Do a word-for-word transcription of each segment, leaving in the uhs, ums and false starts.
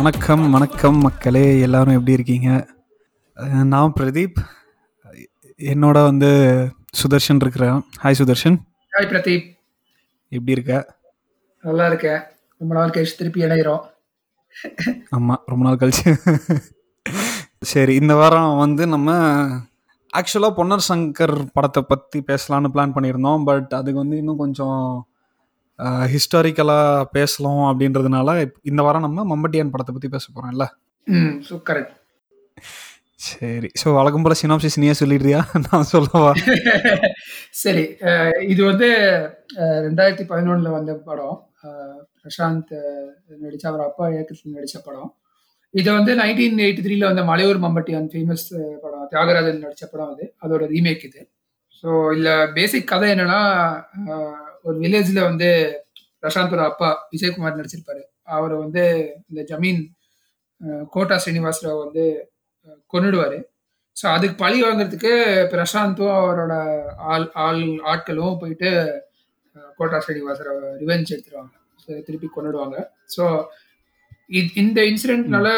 வணக்கம் வணக்கம் மக்களே, எல்லாரும் எப்படி இருக்கீங்க? நான் பிரதீப், என்னோட வந்து சுதர்ஷன் இருக்கிறேன். ஹாய் சுதர்ஷன். ஹாய் பிரதீப், எப்படி இருக்க? நல்லா இருக்கேன். ரொம்ப நாள் கழிச்சு திருப்பி இணையிறோம். ஆமாம், ரொம்ப நாள் கழிச்சு. சரி, இந்த வாரம் வந்து நம்ம ஆக்சுவலாக பொன்னர் சங்கர் படத்தை பற்றி பேசலான்னு பிளான் பண்ணியிருந்தோம். பட் அதுக்கு வந்து இன்னும் கொஞ்சம் ஹிஸ்டாரிக்கலாக பேசலாம் அப்படின்றதுனால இந்த வாரம் நம்ம மம்பட்டியான் படத்தை பற்றி பேச போகிறோம்ல. ம், கரெக்ட். சரி, ஸோ வழக்கம் போல் சினாப்சிஸ் நீயே சொல்லிடுறியா, நான் சொல்லவா? சரி, இது வந்து ரெண்டாயிரத்தி பதினொன்றில் வந்த படம். பிரசாந்த் நடித்த, அவர் அப்பா இயக்கத்தில் நடித்த படம். இதை வந்து நைன்டீன் எயிட்டி த்ரீல வந்து மலையூர் மம்பட்டியான் ஃபேமஸ் படம், தியாகராஜன் நடித்த படம், அது அதோட ரீமேக் இது. ஸோ இதில் பேசிக் கதை என்னென்னா, ஒரு வில்லேஜில் வந்து பிரசாந்தோட அப்பா விஜயகுமார் நடிச்சிருப்பாரு. அவரை வந்து இந்த ஜமீன் கோட்டா ஸ்ரீனிவாசராவ் வந்து கொண்டுடுவார். ஸோ அதுக்கு பழி வாங்கிறதுக்கு பிரசாந்தும் அவரோட ஆள் ஆள் ஆட்களும் போயிட்டு கோட்டா ஸ்ரீனிவாசராவ் ரிவெஞ்ச் எடுத்துருவாங்க, திருப்பி கொண்டுடுவாங்க. ஸோ இது இந்த இன்சிடென்ட்னால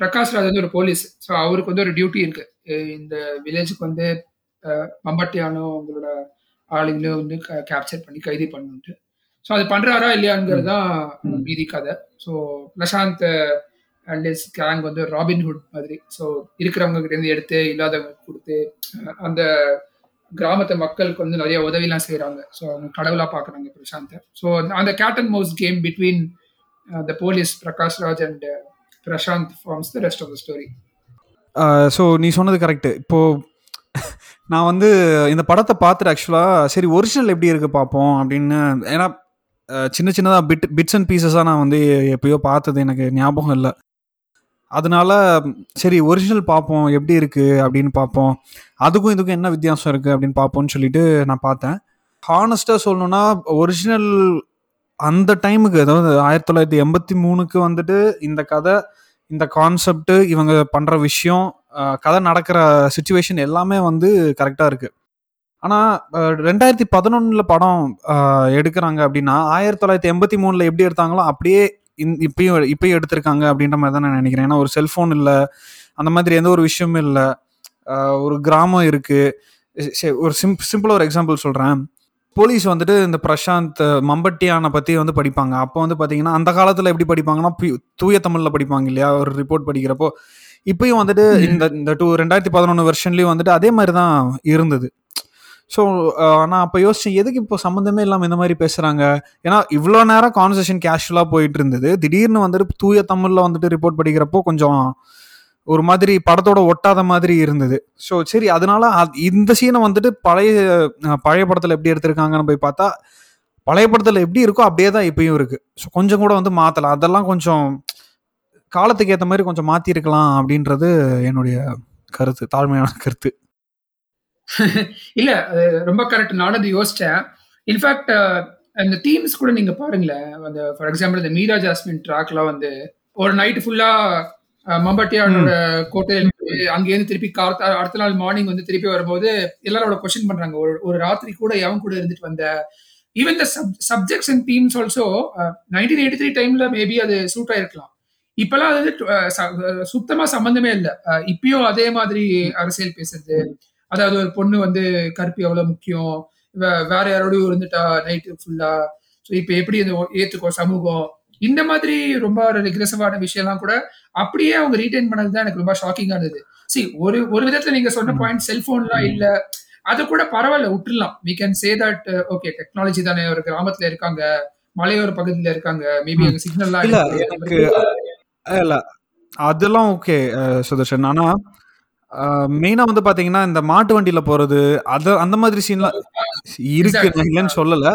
பிரகாஷ்ராஜ் வந்து ஒரு போலீஸ். ஸோ அவருக்கு வந்து ஒரு டியூட்டி இருக்கு, இந்த வில்லேஜுக்கு வந்து மம்பட்டியானோ அவங்களோட ஆளுங்களும் வந்து கேப்சர் பண்ணி கைது பண்ணுட்டு. ஸோ அது பண்றாரா இல்லையாங்கிறது தான் மீதி கதை. So Prashanth and his gang வந்து ராபின்ஹுட் மாதிரி, ஸோ இருக்கிறவங்க கிட்டேருந்து எடுத்து இல்லாதவங்க கொடுத்து அந்த கிராமத்து மக்களுக்கு வந்து நிறைய உதவிலாம் செய்யறாங்க. ஸோ அவங்க கடவுளா பாக்குறாங்க பிரசாந்தை. ஸோ அந்த cat and mouse game between the police, Prakashraj and Prashanth forms the rest of the story. So நீ சொன்னது கரெக்ட். இப்போ நான் வந்து இந்த படத்தை பார்த்துட்டு ஆக்சுவலாக சரி ஒரிஜினல் எப்படி இருக்குது பார்ப்போம் அப்படின்னு, ஏன்னா சின்ன சின்னதாக பிட் பிட்ஸ் அண்ட் பீசஸாக நான் வந்து எப்போயோ பார்த்தது, எனக்கு ஞாபகம் இல்லை. அதனால சரி ஒரிஜினல் பார்ப்போம் எப்படி இருக்குது அப்படின்னு பார்ப்போம், அதுக்கும் இதுக்கும் என்ன வித்தியாசம் இருக்குது அப்படின்னு பார்ப்போம்னு சொல்லிட்டு நான் பார்த்தேன். ஹானஸ்ட்டாக சொல்லணுன்னா ஒரிஜினல் அந்த டைமுக்கு, அதாவது ஆயிரத்தி தொள்ளாயிரத்தி எண்பத்தி மூணுக்கு வந்துட்டு இந்த கதை, இந்த கான்செப்ட், இவங்க பண்ணுற விஷயம், கதை நடக்கிற சுச்சுவேஷன் எல்லாமே வந்து கரெக்டாக இருக்குது. ஆனால் ரெண்டாயிரத்தி பதினொன்றில் படம் எடுக்கிறாங்க அப்படின்னா ஆயிரத்தி தொள்ளாயிரத்தி எண்பத்தி மூணில் எப்படி எடுத்தாங்களோ அப்படியே இந் இப்பயும் இப்பயும் எடுத்திருக்காங்க அப்படின்ற மாதிரி தான் நான் நினைக்கிறேன். ஏன்னா ஒரு செல்ஃபோன் இல்லை, அந்த மாதிரி எந்த ஒரு விஷயமும் இல்லை, ஒரு கிராமம் இருக்குது. ஒரு சிம் சிம்பிளாக ஒரு எக்ஸாம்பிள் சொல்கிறேன். போலீஸ் வந்துட்டு இந்த பிரசாந்த் மம்பட்டியானை பற்றி வந்து படிப்பாங்க. அப்போ வந்து பார்த்தீங்கன்னா அந்த காலத்தில் எப்படி படிப்பாங்கன்னா தூய தமிழில் படிப்பாங்க இல்லையா, ஒரு ரிப்போர்ட் படிக்கிறப்போ. இப்பயும் வந்துட்டு இந்த இந்த டூ ரெண்டாயிரத்தி பதினொன்று வெர்ஷன்லேயும் வந்துட்டு அதே மாதிரி தான் இருந்தது. ஸோ நான் அப்போ யோசித்தேன், எதுக்கு இப்போ சம்மந்தமே இல்லாமல் இந்த மாதிரி பேசுகிறாங்க? ஏன்னா இவ்வளோ நேரம் கான்வர்சேஷன் கேஷுவலாக போயிட்டு இருந்தது, திடீர்னு வந்துட்டு தூய தமிழில் வந்துட்டு ரிப்போர்ட் படிக்கிறப்போ கொஞ்சம் ஒரு மாதிரி படத்தோட ஒட்டாத மாதிரி இருந்தது. ஸோ சரி, அதனால இந்த சீனை வந்துட்டு பழைய பழைய படத்தில் எப்படி எடுத்திருக்காங்கன்னு போய் பார்த்தா பழைய படத்தில் எப்படி இருக்கோ அப்படியே தான் இப்பயும் இருக்குது. ஸோ கொஞ்சம் கூட வந்து மாற்றலை. அதெல்லாம் கொஞ்சம் காலத்துக்கு ஏற்ற மாதிரி கொஞ்சம் மாற்றிருக்கலாம் அப்படின்றது என்னுடைய கருத்து, தாழ்மையான கருத்து. இல்லை, அது ரொம்ப கரெக்ட். நானும் அது யோசித்தேன். இன்ஃபேக்ட் அந்த தீம்ஸ் கூட நீங்கள் பாருங்களேன், அந்த ஃபார் எக்ஸாம்பிள் இந்த மீரா ஜாஸ்மின் ட்ராக்லாம் வந்து ஒரு நைட்டு ஃபுல்லாக மம்பட்டியானோட கோட்டையில் அங்கேருந்து திருப்பி அடுத்த நாள் மார்னிங் வந்து திருப்பி வரும்போது எல்லாரோட கொஸ்டின் பண்றாங்க, ஒரு ஒரு ராத்திரி கூட எவன் கூட இருந்துட்டு வந்த. Even the subjects and themes also nineteen eighty three டைம்ல மேபி அது சூட் ஆயிருக்கலாம். இப்பெல்லாம் அது சுத்தமா சம்பந்தமே இல்லை. இப்பயும் அதே மாதிரி அரசியல் பேசுறது, அதாவது ஒரு பொண்ணு வந்து கருப்பு எவ்வளவு முக்கியம், வேற யாரோடய இருந்துட்டா நைட்டு ஃபுல்லா, ஸோ இப்போ எப்படி அந்த ஏத்துக்கோ சமூகம், இந்த மாதிரி ரொம்ப ரெக்ரெசிவான விஷயம்லாம் கூட அப்படியே அவங்க ரீட்டைன் பண்ணதுதான் எனக்கு ரொம்ப ஷாக்கிங்கா இருந்தது. சரி, ஒரு ஒரு விதத்துல நீங்க சொன்ன பாயிண்ட், செல்போன்லாம் இல்ல, அது கூட பரவாயில்ல, விட்டுலாம். We can say that okay, technology தானே, ஒரு கிராமத்துல இருக்காங்க, மலையோர பகுதியில இருக்காங்க, மேபி அங்க சிக்னல்லாம் இல்ல, அதெல்லாம் ஓகே சுதர்ஷன். ஆனா மெயினா வந்து பாத்தீங்கன்னா இந்த மாட்டு வண்டியில போறது, அது அந்த மாதிரி சீன்லாம் இருக்கு, இல்லைன்னு சொல்லல.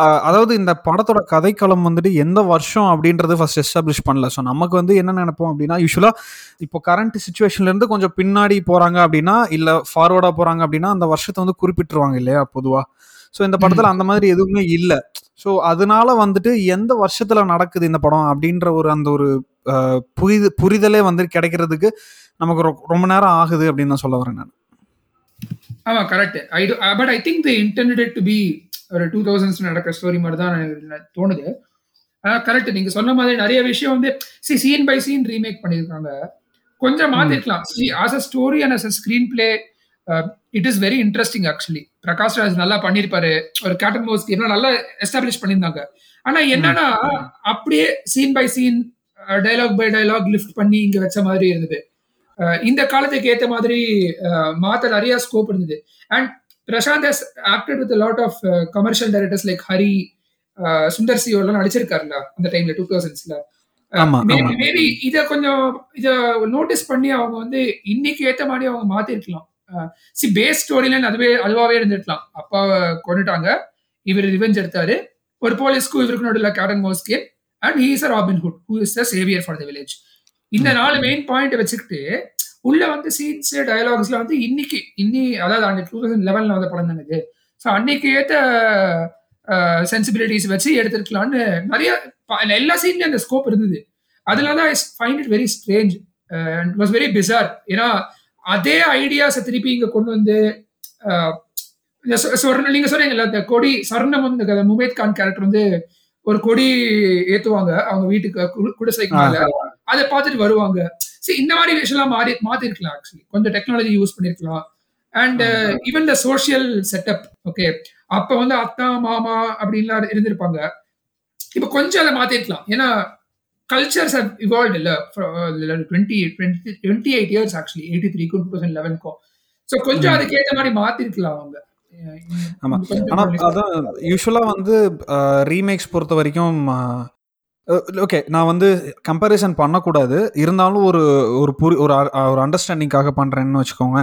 ஆஹ் அதாவது இந்த படத்தோட கதைக்களம் வந்துட்டு எந்த வருஷம் அப்படின்றது ஃபர்ஸ்ட் எஸ்டாப்ளிஷ் பண்ணல. ஸோ நமக்கு வந்து என்ன நினைப்போம் அப்படின்னா, யூஸ்வலா இப்போ கரண்ட் சுச்சுவேஷன்ல இருந்து கொஞ்சம் பின்னாடி போறாங்க அப்படின்னா இல்ல ஃபார்வர்டா போறாங்க அப்படின்னா அந்த வருஷத்தை வந்து குறிப்பிட்டுருவாங்க இல்லையா பொதுவா. ஸோ இந்த படத்துல அந்த மாதிரி எதுவுமே இல்லை. ஸோ அதனால வந்துட்டு எந்த வருஷத்துல நடக்குது இந்த படம் அப்படின்ற ஒரு அந்த ஒரு புரிது புரிதலே வந்து கிடைக்கிறதுக்கு நமக்கு ரொம்ப நேரம் ஆகுது அப்படின்னு நான் சொல்ல வரேன் நான். ஆமா correct. I but I think the intended to be ஒரு டூ தௌசண்ட்ஸ் நடக்கிற ஸ்டோரி மாதிரி தான் தோணுது. ஆனால் கரெக்ட், நீங்க சொன்ன மாதிரி நிறைய விஷயம் வந்து C scene by scene remake பண்ணியிருக்காங்க, கொஞ்சம் மாத்திருக்கலாம். See as a story and as a screenplay it is very interesting. Actually Prakash Raj நல்லா பண்ணியிருப்பாரு, ஒரு கேட்டமோஸ் எல்லாம் நல்லா எஸ்டாப்ளிஷ் பண்ணியிருந்தாங்க. ஆனா என்னன்னா அப்படியே scene by scene dialogue by dialogue lift பண்ணி இங்க வச்ச மாதிரி இருந்தது. இந்த காலத்துக்கு ஏற்ற மாதிரி மாத்த நிறைய ஸ்கோப் இருந்தது. And Prashanth has acted with lot of commercial directors like Hari, Sundar C எல்லாம் நடிச்சிருக்காருல அந்த டைம்ல டூ தௌசண்ட்ஸ்ல. மேபி இதை கொஞ்சம் இதை நோட்டீஸ் பண்ணி அவங்க வந்து இன்னைக்கு ஏற்ற மாதிரி அவங்க மாத்திருக்கலாம். சி பேஸ் ஸ்டோரியில அதுவே அதுவாகவே இருந்துருக்கலாம். அப்பாவை கொண்டுட்டாங்க, இவர் ரிவெஞ்ச் எடுத்தாரு, ஒரு போலீஸ்க்கு இவருக்கு நடுவில் cat and mouse game and he is a Robin Hood who is the saviour for the village. இந்த நாலு மெயின் பாயிண்ட் வச்சுக்கிட்டு உள்ள வந்து சீன்ஸ் டயலாக்ஸ்ல வந்து இன்னைக்கு இன்னி அதாவது அந்த டூ தௌசண்ட் லெவன்ல வந்து படம் தானது. ஸோ அன்னைக்கு ஏற்ற சென்சிபிலிட்டிஸ் வச்சு எடுத்துருக்கலான்னு நிறைய எல்லா சீன்லயும் அந்த ஸ்கோப் இருந்தது. அதனாலதான் I find it very strange and was very bizarre. ஏன்னா அதே ஐடியாஸை திருப்பி இங்க கொண்டு வந்து சொர்ணம் நீங்க சொன்னீங்கல்ல இந்த கொடி சர்ணம் வந்து முபேத் கான் கேரக்டர் வந்து ஒரு கொடி ஏத்துவாங்க அவங்க வீட்டுக்கு குடிசைக்குள்ள, அதை பார்த்துட்டு வருவாங்க. சரி, இந்த மாதிரி விஷயம் மாறி மாத்திருக்கலாம். ஆக்சுவலி கொஞ்சம் டெக்னாலஜி யூஸ் பண்ணிருக்கலாம். And even the social setup, okay அப்ப வந்து அத்தா மாமா அப்படின்லாம் இருந்திருப்பாங்க, இப்ப கொஞ்சம் அதை மாத்திருக்கலாம். ஏன்னா கல்ச்சர்ஸ் ஹவ் இவால்வ் இல்ல twenty twenty twenty eight years actually eighty த்ரீக்கும் டூ தௌசண்ட் லெவனுக்கும். ஸோ கொஞ்சம் அதுக்கேற்ற மாதிரி மாத்திருக்கலாம் அவங்க. ஆமா, ஆனா அதான் யூஸ்வலா வந்து ரீமேக்ஸ் பொறுத்த வரைக்கும் ஓகே நான் வந்து கம்பேரிசன் பண்ணக்கூடாது, இருந்தாலும் ஒரு ஒரு புரி ஒரு ஒரு அண்டர்ஸ்டாண்டிங்காக பண்ணுறேன்னு வச்சுக்கோங்க.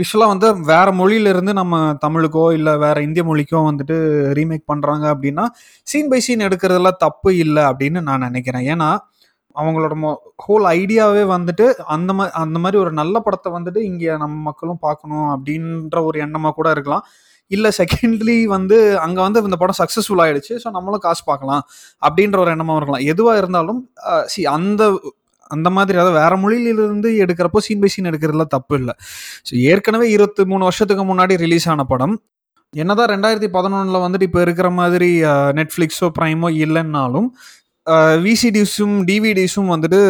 யூஸ்வலாக வந்து வேறு மொழியிலேருந்து நம்ம தமிழுக்கோ இல்லை வேறு இந்திய மொழிக்கோ வந்துட்டு ரீமேக் பண்ணுறாங்க அப்படின்னா சீன் பை சீன் எடுக்கிறதெல்லாம் தப்பு இல்லை அப்படின்னு நான் நினைக்கிறேன். ஏன்னா அவங்களோட மொ ஹோல் ஐடியாவே வந்துட்டு அந்த மாதிரி அந்த மாதிரி ஒரு நல்ல படத்தை வந்துட்டு இங்கே நம்ம மக்களும் பார்க்கணும் அப்படின்ற ஒரு எண்ணமாக கூட இருக்கலாம். இல்லை செகண்ட்லி வந்து அங்கே வந்து இந்த படம் சக்ஸஸ்ஃபுல் ஆகிடுச்சு, ஸோ நம்மளும் காசு பார்க்கலாம் அப்படின்ற ஒரு எண்ணமாக இருக்கலாம். எதுவாக இருந்தாலும் சி அந்த அந்த மாதிரி அதாவது வேறு மொழியிலிருந்து எடுக்கிறப்போ சீன் பை சீன் எடுக்கிறதுல தப்பு இல்லை. ஸோ ஏற்கனவே இருபத்தி மூணு வருஷத்துக்கு முன்னாடி ரிலீஸ் ஆன படம் என்னதான் ரெண்டாயிரத்தி பதினொன்றில் வந்துட்டு இப்போ இருக்கிற மாதிரி நெட்ஃப்ளிக்ஸோ ப்ரைமோ இல்லைன்னாலும் விசிடிஸும் டிவிடிஸும் வந்துட்டு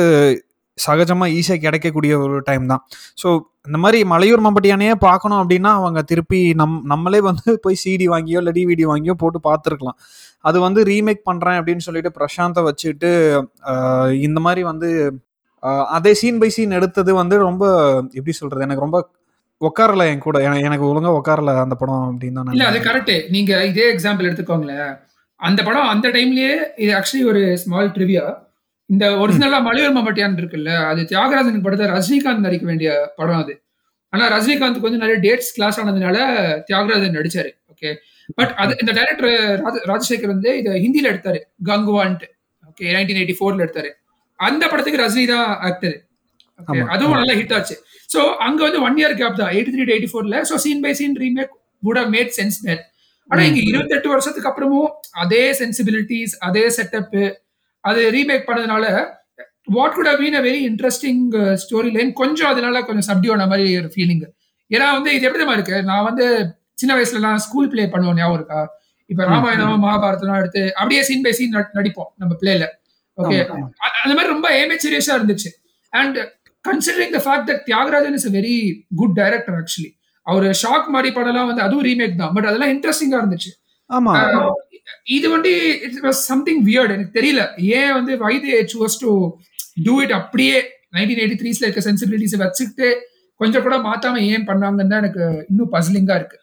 சகஜமாக ஈஸியாக கிடைக்கக்கூடிய ஒரு டைம் தான். ஸோ இந்த மாதிரி மலையூர் மம்பட்டியானையே பார்க்கணும் அப்படின்னா அவங்க திருப்பி நம் நம்மளே வந்து போய் சிடி வாங்கியோ இல்லை டிவிடி வாங்கியோ போட்டு பார்த்துருக்கலாம். அது வந்து ரீமேக் பண்ணுறேன் அப்படின்னு சொல்லிட்டு பிரசாந்தை வச்சுட்டு இந்த மாதிரி வந்து அதே சீன் பை சீன் எடுத்தது வந்து ரொம்ப எப்படி சொல்கிறது, எனக்கு ரொம்ப உக்காரல, என் கூட எனக்கு ஒழுங்காக உக்காரல அந்த படம் அப்படின்னு தான். இல்லை அது கரெக்டு, நீங்கள் இதே எக்ஸாம்பிள் எடுத்துக்கோங்களேன். அந்த படம் அந்த டைம்லேயே இது ஆக்சுவலி ஒரு ஸ்மால் ட்ரிவியா, இந்த ஒரிஜினலா மலையூர் மம்பட்டியான் இருக்குல்ல அது தியாகராஜன் படத்தை ரஜினிகாந்த் நடிக்க வேண்டிய படம் அது. ஆனா ரஜினிகாந்த் கொஞ்சம் நிறைய டேட்ஸ் கிளாஸ் ஆனதுனால தியாகராஜன் நடிச்சாரு. ஓகே பட் அது இந்த டைரக்டர் ராஜசேகர் வந்து இதை ஹிந்தியில எடுத்தாரு, கங்குவான்ட்டு. ஓகே நைன்டீன் எயிட்டி ஃபோர்ல எடுத்தாரு. அந்த படத்துக்கு ரஜினி தான் ஆக்டர், அதுவும் நல்லா ஹிட் ஆச்சு. ஸோ அங்க வந்து ஒன் இயர் கேப் தான் எயிட்டி த்ரீ டு எயிட்டி ஃபோர்ல. So scene by scene remake would have made sense there. ஆனா இங்க இருபத்தெட்டு வருஷத்துக்கு அப்புறமும் அதே சென்சிபிலிட்டிஸ் அதே செட்டப் அது ரீமேக் பண்ணதுனால what good have been a very interesting story line கொஞ்சம் அதனால கொஞ்சம் சப்டியூன மாதிரி ஒரு ஃபீலிங். ஏன்னா வந்து இது எப்படி மாதிரி இருக்கு, நான் வந்து சின்ன வயசுலலாம் ஸ்கூல் பிளே பண்ணுவோம் ஞாபகம் இருக்கா, இப்போ ராமாயணம் மகாபாரதம்லாம் எடுத்து அப்படியே சீன் பை சீன் நடிப்போம் நம்ம பிளேல. ஓகே அந்த மாதிரி ரொம்ப ஏமேச்சரியஸா இருந்துச்சு. And considering the fact that Thiagarajan is a very good director actually, அவரு ஷாக் மாதிரி படம்லாம் வந்து அதுவும் ரீமேக் தான், பட் அதெல்லாம் இன்ட்ரெஸ்டிங்கா இருந்துச்சு. இது வந்து இட் வாஸ் சம்திங் வியர்ட், எனக்கு தெரியல ஏன் வந்து why they choose to do it அப்படியே நைன்டீன் எயிட்டி த்ரீஸ்ல இருக்க சென்சிபிலிட்டிஸ் வச்சுக்கிட்டு கொஞ்சம் கூட மாத்தாம ஏன் பண்ணாங்கன்னு தான் எனக்கு இன்னும் பசிலிங்கா இருக்கு.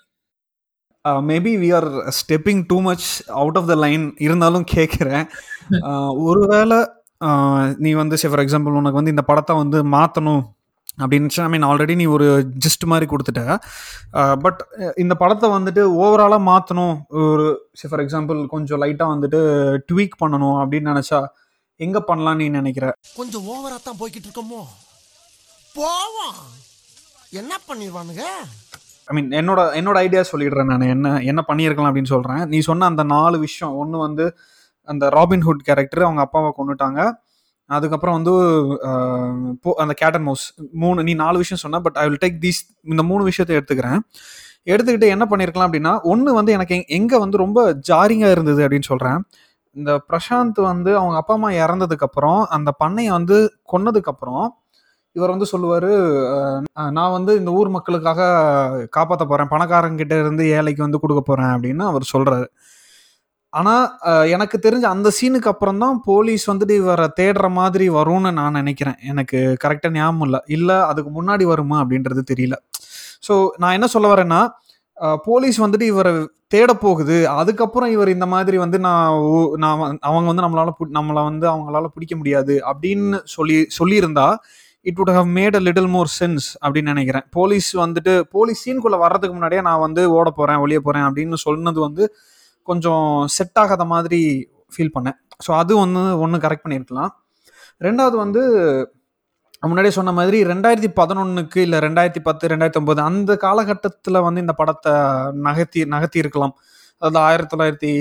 Maybe we are stepping too much out of the line, இருந்தாலும் கேட்குறேன். ஒருவேளை நீ வந்து ஃபார் எக்ஸாம்பிள் உனக்கு வந்து இந்த படத்தை வந்து மாற்றணும் அப்படின்னுச்சு. ஐ மீன் ஆல்ரெடி நீ ஒரு ஜிஸ்ட் மாதிரி கொடுத்துட்ட, பட் இந்த படத்தை வந்துட்டு ஓவராலாக மாற்றணும், ஒரு ஃபார் எக்ஸாம்பிள் கொஞ்சம் லைட்டாக வந்துட்டு ட்வீக் பண்ணணும் அப்படின்னு நினச்சா எங்கே பண்ணலாம் நீ நினைக்கிற? கொஞ்சம் ஓவராக தான் போய்கிட்டு இருக்கோமோ, போவோம் என்ன பண்ணிடுவானுங்க. ஐ மீன் என்னோட என்னோட ஐடியா சொல்லிடுறேன் நான், என்ன என்ன பண்ணியிருக்கலாம் அப்படின்னு சொல்கிறேன். நீ சொன்ன அந்த நாலு விஷயம், ஒன்று வந்து அந்த ராபின்ஹுட் கேரக்டர் அவங்க அப்பாவை கொண்டுட்டாங்க, அதுக்கப்புறம் வந்து அந்த கேட் அண்ட் மவுஸ், மூணு நீ நாலு விஷயம் சொன்ன, but I will take these, இந்த மூணு விஷயத்த எடுத்துக்கிறேன். எடுத்துக்கிட்டு என்ன பண்ணியிருக்கலாம் அப்படின்னா, ஒன்று வந்து எனக்கு எங்கே வந்து ரொம்ப ஜாரிங்காக இருந்தது அப்படின்னு சொல்கிறேன், இந்த பிரசாந்த் வந்து அவங்க அப்பா அம்மா இறந்ததுக்கப்புறம் அந்த பண்ணையை வந்து கொன்னதுக்கப்புறம் இவர் வந்து சொல்லுவார், நான் வந்து இந்த ஊர் மக்களுக்காக காப்பாற்ற போகிறேன், பணக்காரங்கிட்ட இருந்து ஏழைக்கு வந்து கொடுக்க போகிறேன் அப்படின்னு அவர் சொல்கிறாரு. ஆனால் எனக்கு தெரிஞ்ச அந்த சீனுக்கு அப்புறம் தான் போலீஸ் வந்துட்டு இவரை தேடுற மாதிரி வரும்னு நான் நினைக்கிறேன். எனக்கு கரெக்டாக ஞாபகம் இல்லை, இல்லை அதுக்கு முன்னாடி வருமா அப்படின்றது தெரியல. ஸோ நான் என்ன சொல்ல வரேன்னா, போலீஸ் வந்துட்டு இவரை தேட போகுது, அதுக்கப்புறம் இவர் இந்த மாதிரி வந்து நான் நான் அவங்க வந்து நம்மளால நம்மளை வந்து அவங்களால பிடிக்க முடியாது அப்படின்னு சொல்லி சொல்லியிருந்தா it would have made a little more sense அப்படின்னு நினைக்கிறேன். போலீஸ் வந்துட்டு போலீஸ் சீனுக்குள்ளே வர்றதுக்கு முன்னாடியே நான் வந்து ஓட போகிறேன் ஒளிய போகிறேன் அப்படின்னு சொன்னது வந்து கொஞ்சம் செட் ஆகாத மாதிரி ஃபீல் பண்ணேன். ஸோ அது ஒன்று ஒன்று கரெக்ட் பண்ணியிருக்கலாம். ரெண்டாவது வந்து முன்னாடியே சொன்ன மாதிரி ரெண்டாயிரத்தி பதினொன்றுக்கு இல்லை ரெண்டாயிரத்தி பத்து ரெண்டாயிரத்தி ஒம்பது அந்த காலகட்டத்தில் வந்து இந்த படத்தை நகர்த்தி நகர்த்தி இருக்கலாம். அதாவது ஆயிரத்தி தொள்ளாயிரத்தி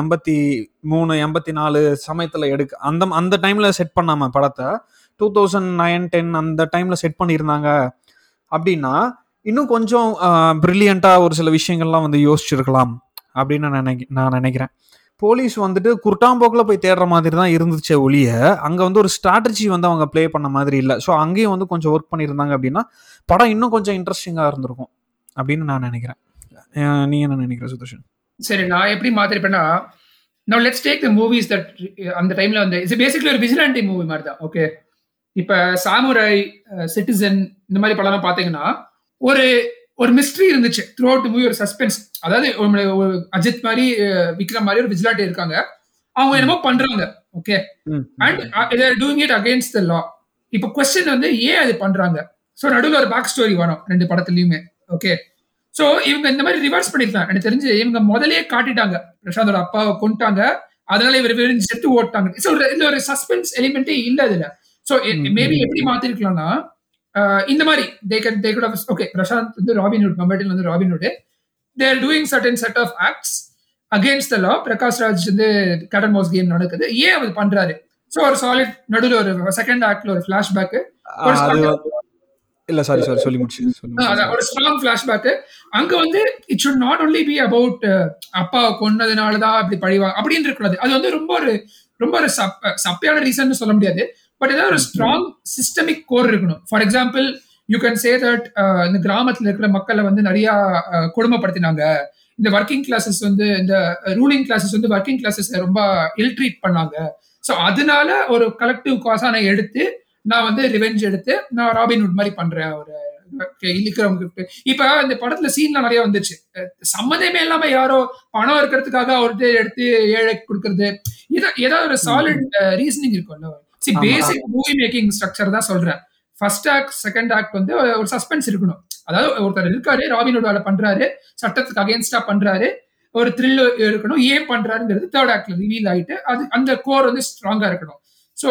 எண்பத்தி மூணு எண்பத்தி நாலு சமயத்தில் எடுக்க அந்த அந்த டைமில் செட் பண்ணாமல் படத்தை டூ தௌசண்ட் நைன் டென் அந்த டைமில் செட் பண்ணியிருந்தாங்க அப்படின்னா இன்னும் கொஞ்சம் ப்ரில்லியண்ட்டாக ஒரு சில விஷயங்கள்லாம் வந்து யோசிச்சுருக்கலாம் அப்படின்னு நான் நினை நான் நினைக்கிறேன். போலீஸ் வந்துட்டு குர்டாம்போக்கில் போய் தேடுற மாதிரி தான் இருந்துச்சு ஒளிய, அங்கே வந்து ஒரு ஸ்ட்ராட்டஜி வந்து அவங்க ப்ளே பண்ண மாதிரி இல்லை. ஸோ அங்கேயும் வந்து கொஞ்சம் ஒர்க் பண்ணியிருந்தாங்க அப்படின்னா படம் இன்னும் கொஞ்சம் இன்ட்ரெஸ்டிங்காக இருந்திருக்கும் அப்படின்னு நான் நினைக்கிறேன். நீ என்ன நினைக்கிற சுதர்ஷன்? சரி, நான் எப்படி மாத்திருப்பேன்னா, now let's take the movies that அந்த டைம்ல வந்து இட்ஸ் basically ஒரு vigilante மூவி மாதிரி தான். ஓகே, இப்போ சாமுராய், சிட்டிசன், இந்த மாதிரி படம்லாம் பார்த்தீங்கன்னா ஒரு ஒரு மிஸ்ட்ரி இருந்துச்சு த்ரூ அவுட் மூவி, ஒரு சஸ்பென்ஸ். அதாவது அஜித் மாதிரி விக்ரம் மாதிரி ஒரு விஜிலாண்டே இருக்காங்க, அவங்க என்னமோ பண்றாங்க. Okay, and doing it against the law. இப்போ கொஸ்டின் வந்து ஏன் அது பண்றாங்க? ஸோ நடுவில் ஒரு பேக் ஸ்டோரி வரும் ரெண்டு படத்துலையுமே. ஓகே, ஸோ இவங்க இந்த மாதிரி ரிவர்ஸ் பண்ணிருக்காங்க. எனக்கு தெரிஞ்சு இவங்க முதலே காட்டிட்டாங்க பிரசாந்தோட அப்பாவை கொண்டுட்டாங்க, அதனால இவர் வெறும் செத்து ஓட்டாங்க. ஸோ இதுல ஒரு சஸ்பென்ஸ் எலிமெண்டே இல்லை அதுல. ஸோ மேபி எப்படி மாத்திருக்கலாம்னா இந்த மாதிரி they can they could have okay Prashanth வந்து ராபின்ஹுட் மம்பட்டில் வந்து Robin Hood they are doing certain set of acts against the law. Prakash Raj வந்து cat and mouse game நடக்குது, ஏன் அவர் பண்றாரு? ஸோ ஒரு சாலிட் நடுவில் ஒரு செகண்ட் ஆக்ட்ல ஒரு ஃபிளாஷ்பேக், இல்ல சாரி சாரி சொல்லி முடிச்சு ஒரு ஸ்ட்ராங் ஃபிளாஷ்பேக். அங்க வந்து it should not only be about அப்பாவை கொன்னதுனாலதான் அப்படி பழிவாங்க அப்படின்னு இருக்கக்கூடாது. அது வந்து ரொம்ப ஒரு ரொம்ப ஒரு சப்பையான ரீசன் சொல்ல முடியாது, பட் ஏதாவது ஒரு ஸ்ட்ராங் சிஸ்டமிக் கோர் இருக்கணும். For example you can say that இந்த கிராமத்தில் இருக்கிற மக்களை வந்து நிறைய கொடுமைப்படுத்தினாங்க, இந்த ஒர்க்கிங் கிளாஸஸ் வந்து இந்த ரூலிங் கிளாஸஸ் வந்து ஒர்க்கிங் கிளாஸஸ் ரொம்ப இல் ட்ரீட் பண்ணாங்க. ஸோ அதனால ஒரு கலெக்டிவ் காசான எடுத்து நான் வந்து ரிவெஞ்ச் எடுத்து நான் ராபின்ஹுட் மாதிரி பண்றேன் ஒரு இழுக்கிறவங்க. இப்ப இந்த படத்துல சீன்லாம் நிறைய வந்துச்சு, சம்மந்தமே இல்லாம யாரோ பணம் இருக்கிறதுக்காக அவர்கிட்ட எடுத்து ஏழை கொடுக்கறது, ஏதாவது ஒரு சாலிட் ரீசனிங் இருக்கும்ல. See, basic movie making structure தான் சொல்றேன். First act, second act வந்து ஒரு சஸ்பென்ஸ் இருக்கணும். அதாவது ஒருத்தர் இருக்காரு, ராபின்ஹுட் வேலை பண்றாரு, சட்டத்துக்கு அகைன்ஸ்டா பண்றாரு, ஒரு த்ரில் இருக்கணும், ஏன் பண்றாருங்கிறது தேர்ட் ஆக்ட்ல ரிவீல் ஆயிட்டு அது அந்த கோர் வந்து ஸ்ட்ராங்கா இருக்கணும். ஸோ